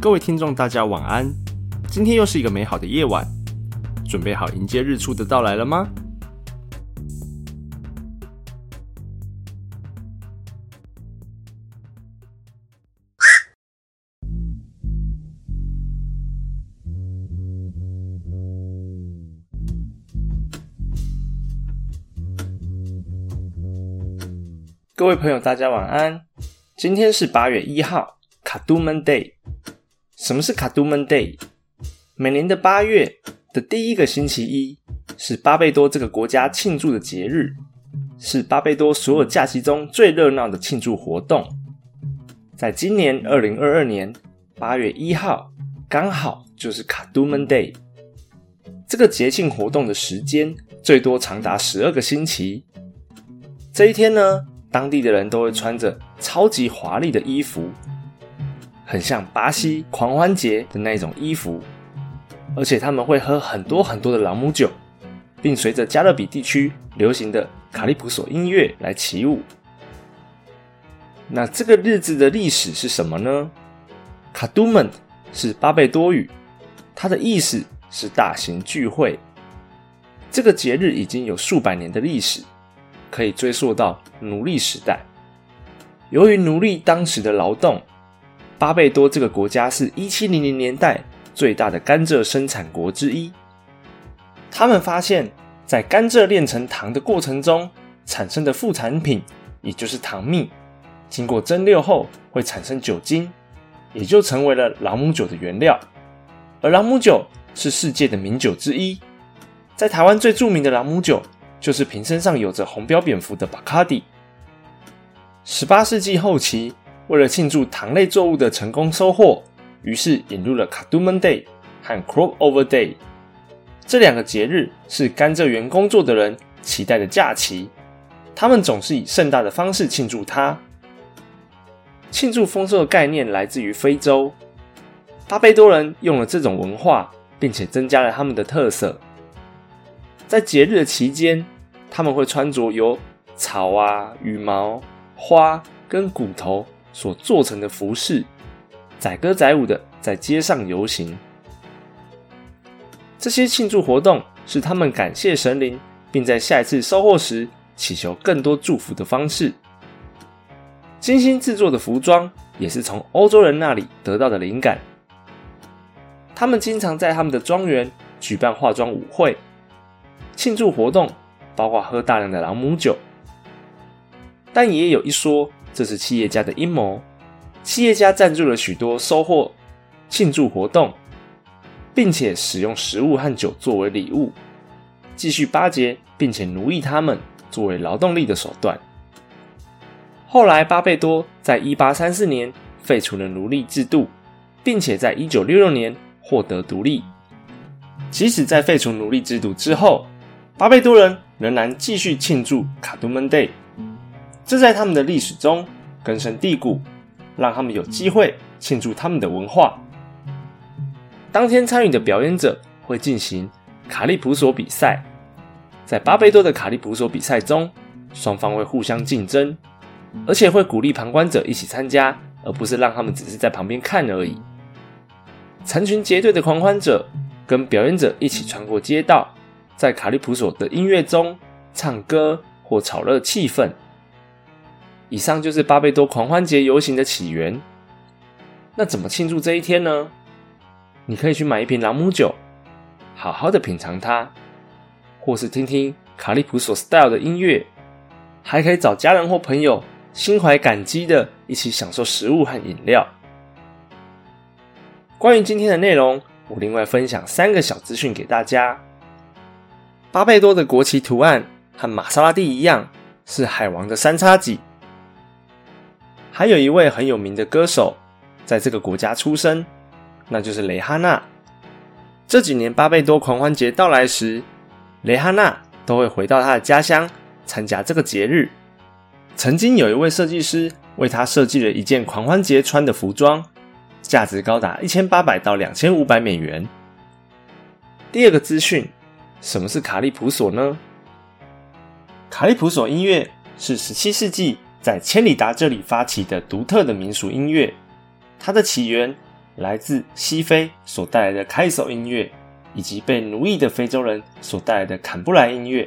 各位听众大家晚安，今天又是一个美好的夜晚，准备好迎接日出的到来了吗？各位朋友大家晚安，今天是8月1号 Kadooment Day。 什么是 Kadooment Day？ 每年的8月的第一个星期一是巴贝多这个国家庆祝的节日，是巴贝多所有假期中最热闹的庆祝活动。在今年2022年8月1号刚好就是 Kadooment Day， 这个节庆活动的时间最多长达12个星期。这一天呢，当地的人都会穿着超级华丽的衣服，很像巴西狂欢节的那种衣服，而且他们会喝很多很多的朗姆酒，并随着加勒比地区流行的卡利普索音乐来起舞。那这个日子的历史是什么呢？ Kadooment 是巴贝多语，它的意思是大型聚会。这个节日已经有数百年的历史，可以追溯到奴隶时代。由于奴隶当时的劳动，巴贝多这个国家是1700年代最大的甘蔗生产国之一。他们发现在甘蔗炼成糖的过程中产生的副产品，也就是糖蜜，经过蒸馏后会产生酒精，也就成为了朗姆酒的原料。而朗姆酒是世界的名酒之一，在台湾最著名的朗姆酒就是瓶身上有着红标蝙蝠的巴卡迪。18世纪后期，为了庆祝糖类作物的成功收获，于是引入了 Kadooment Day 和 Crop Over Day。 这两个节日是甘蔗园工作的人期待的假期，他们总是以盛大的方式庆祝它。庆祝丰收的概念来自于非洲，巴贝多人用了这种文化，并且增加了他们的特色。在节日的期间，他们会穿着由草啊、羽毛、花跟骨头所做成的服饰，载歌载舞的在街上游行。这些庆祝活动是他们感谢神灵，并在下一次收获时祈求更多祝福的方式。精心制作的服装也是从欧洲人那里得到的灵感。他们经常在他们的庄园举办化妆舞会。庆祝活动包括喝大量的朗姆酒，但也有一说这是企业家的阴谋。企业家赞助了许多收获庆祝活动，并且使用食物和酒作为礼物，继续巴结并且奴役他们作为劳动力的手段。后来巴贝多在1834年废除了奴隶制度，并且在1966年获得独立。即使在废除奴隶制度之后，巴贝多人仍然继续庆祝 Kadooment Day， 这在他们的历史中根深蒂固，让他们有机会庆祝他们的文化。当天参与的表演者会进行卡利普索比赛，在巴贝多的卡利普索比赛中，双方会互相竞争，而且会鼓励旁观者一起参加，而不是让他们只是在旁边看而已。成群结队的狂欢者跟表演者一起穿过街道，在卡利普索的音乐中唱歌或炒热气氛。以上就是巴贝多狂欢节游行的起源。那怎么庆祝这一天呢？你可以去买一瓶朗姆酒，好好的品尝它，或是听听卡利普索 style 的音乐，还可以找家人或朋友，心怀感激的一起享受食物和饮料。关于今天的内容，我另外分享3个小资讯给大家。巴贝多的国旗图案和玛莎拉蒂一样，是海王的3叉戟。还有一位很有名的歌手在这个国家出生，那就是蕾哈娜。这几年巴贝多狂欢节到来时，蕾哈娜都会回到她的家乡参加这个节日。曾经有一位设计师为她设计了一件狂欢节穿的服装，价值高达1800到2500美元。第2个资讯，什么是卡利普索呢？卡利普索音乐是17世纪在千里达这里发起的独特的民俗音乐，它的起源来自西非所带来的开手音乐，以及被奴役的非洲人所带来的坎布莱音乐。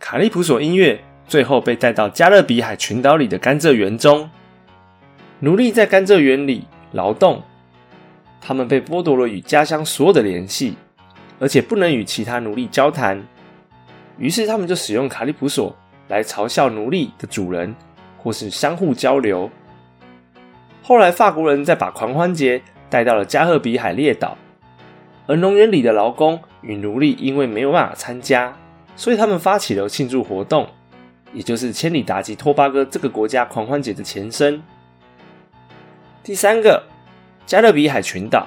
卡利普索音乐最后被带到加勒比海群岛里的甘蔗园中，奴隶在甘蔗园里劳动，他们被剥夺了与家乡所有的联系，而且不能与其他奴隶交谈。于是他们就使用卡利普索来嘲笑奴隶的主人，或是相互交流。后来法国人再把狂欢节带到了加勒比海列岛，而农园里的劳工与奴隶因为没有办法参加，所以他们发起了庆祝活动，也就是千里达吉托巴哥这个国家狂欢节的前身。第三个，加勒比海群岛，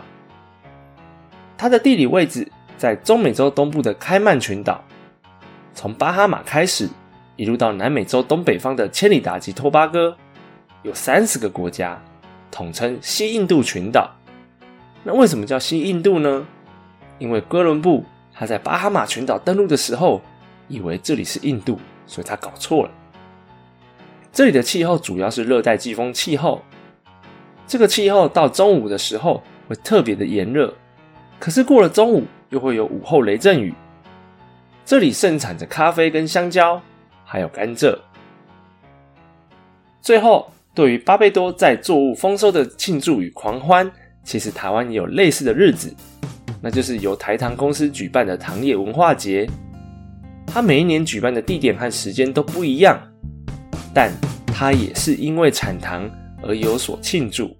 它的地理位置在中美洲东部的开曼群岛，从巴哈马开始一路到南美洲东北方的千里达吉托巴哥，有30个国家，统称西印度群岛。那为什么叫西印度呢？因为哥伦布他在巴哈马群岛登陆的时候，以为这里是印度，所以他搞错了。这里的气候主要是热带季风气候，这个气候到中午的时候会特别的炎热，可是过了中午又会有午后雷阵雨。这里盛产着咖啡跟香蕉，还有甘蔗。最后，对于巴贝多在作物丰收的庆祝与狂欢，其实台湾也有类似的日子，那就是由台糖公司举办的糖业文化节。它每一年举办的地点和时间都不一样，但它也是因为产糖而有所庆祝。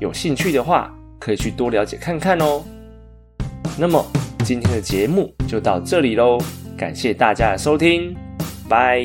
有兴趣的话，可以去多了解看看哦。那么今天的节目就到这里咯，感谢大家的收听，拜。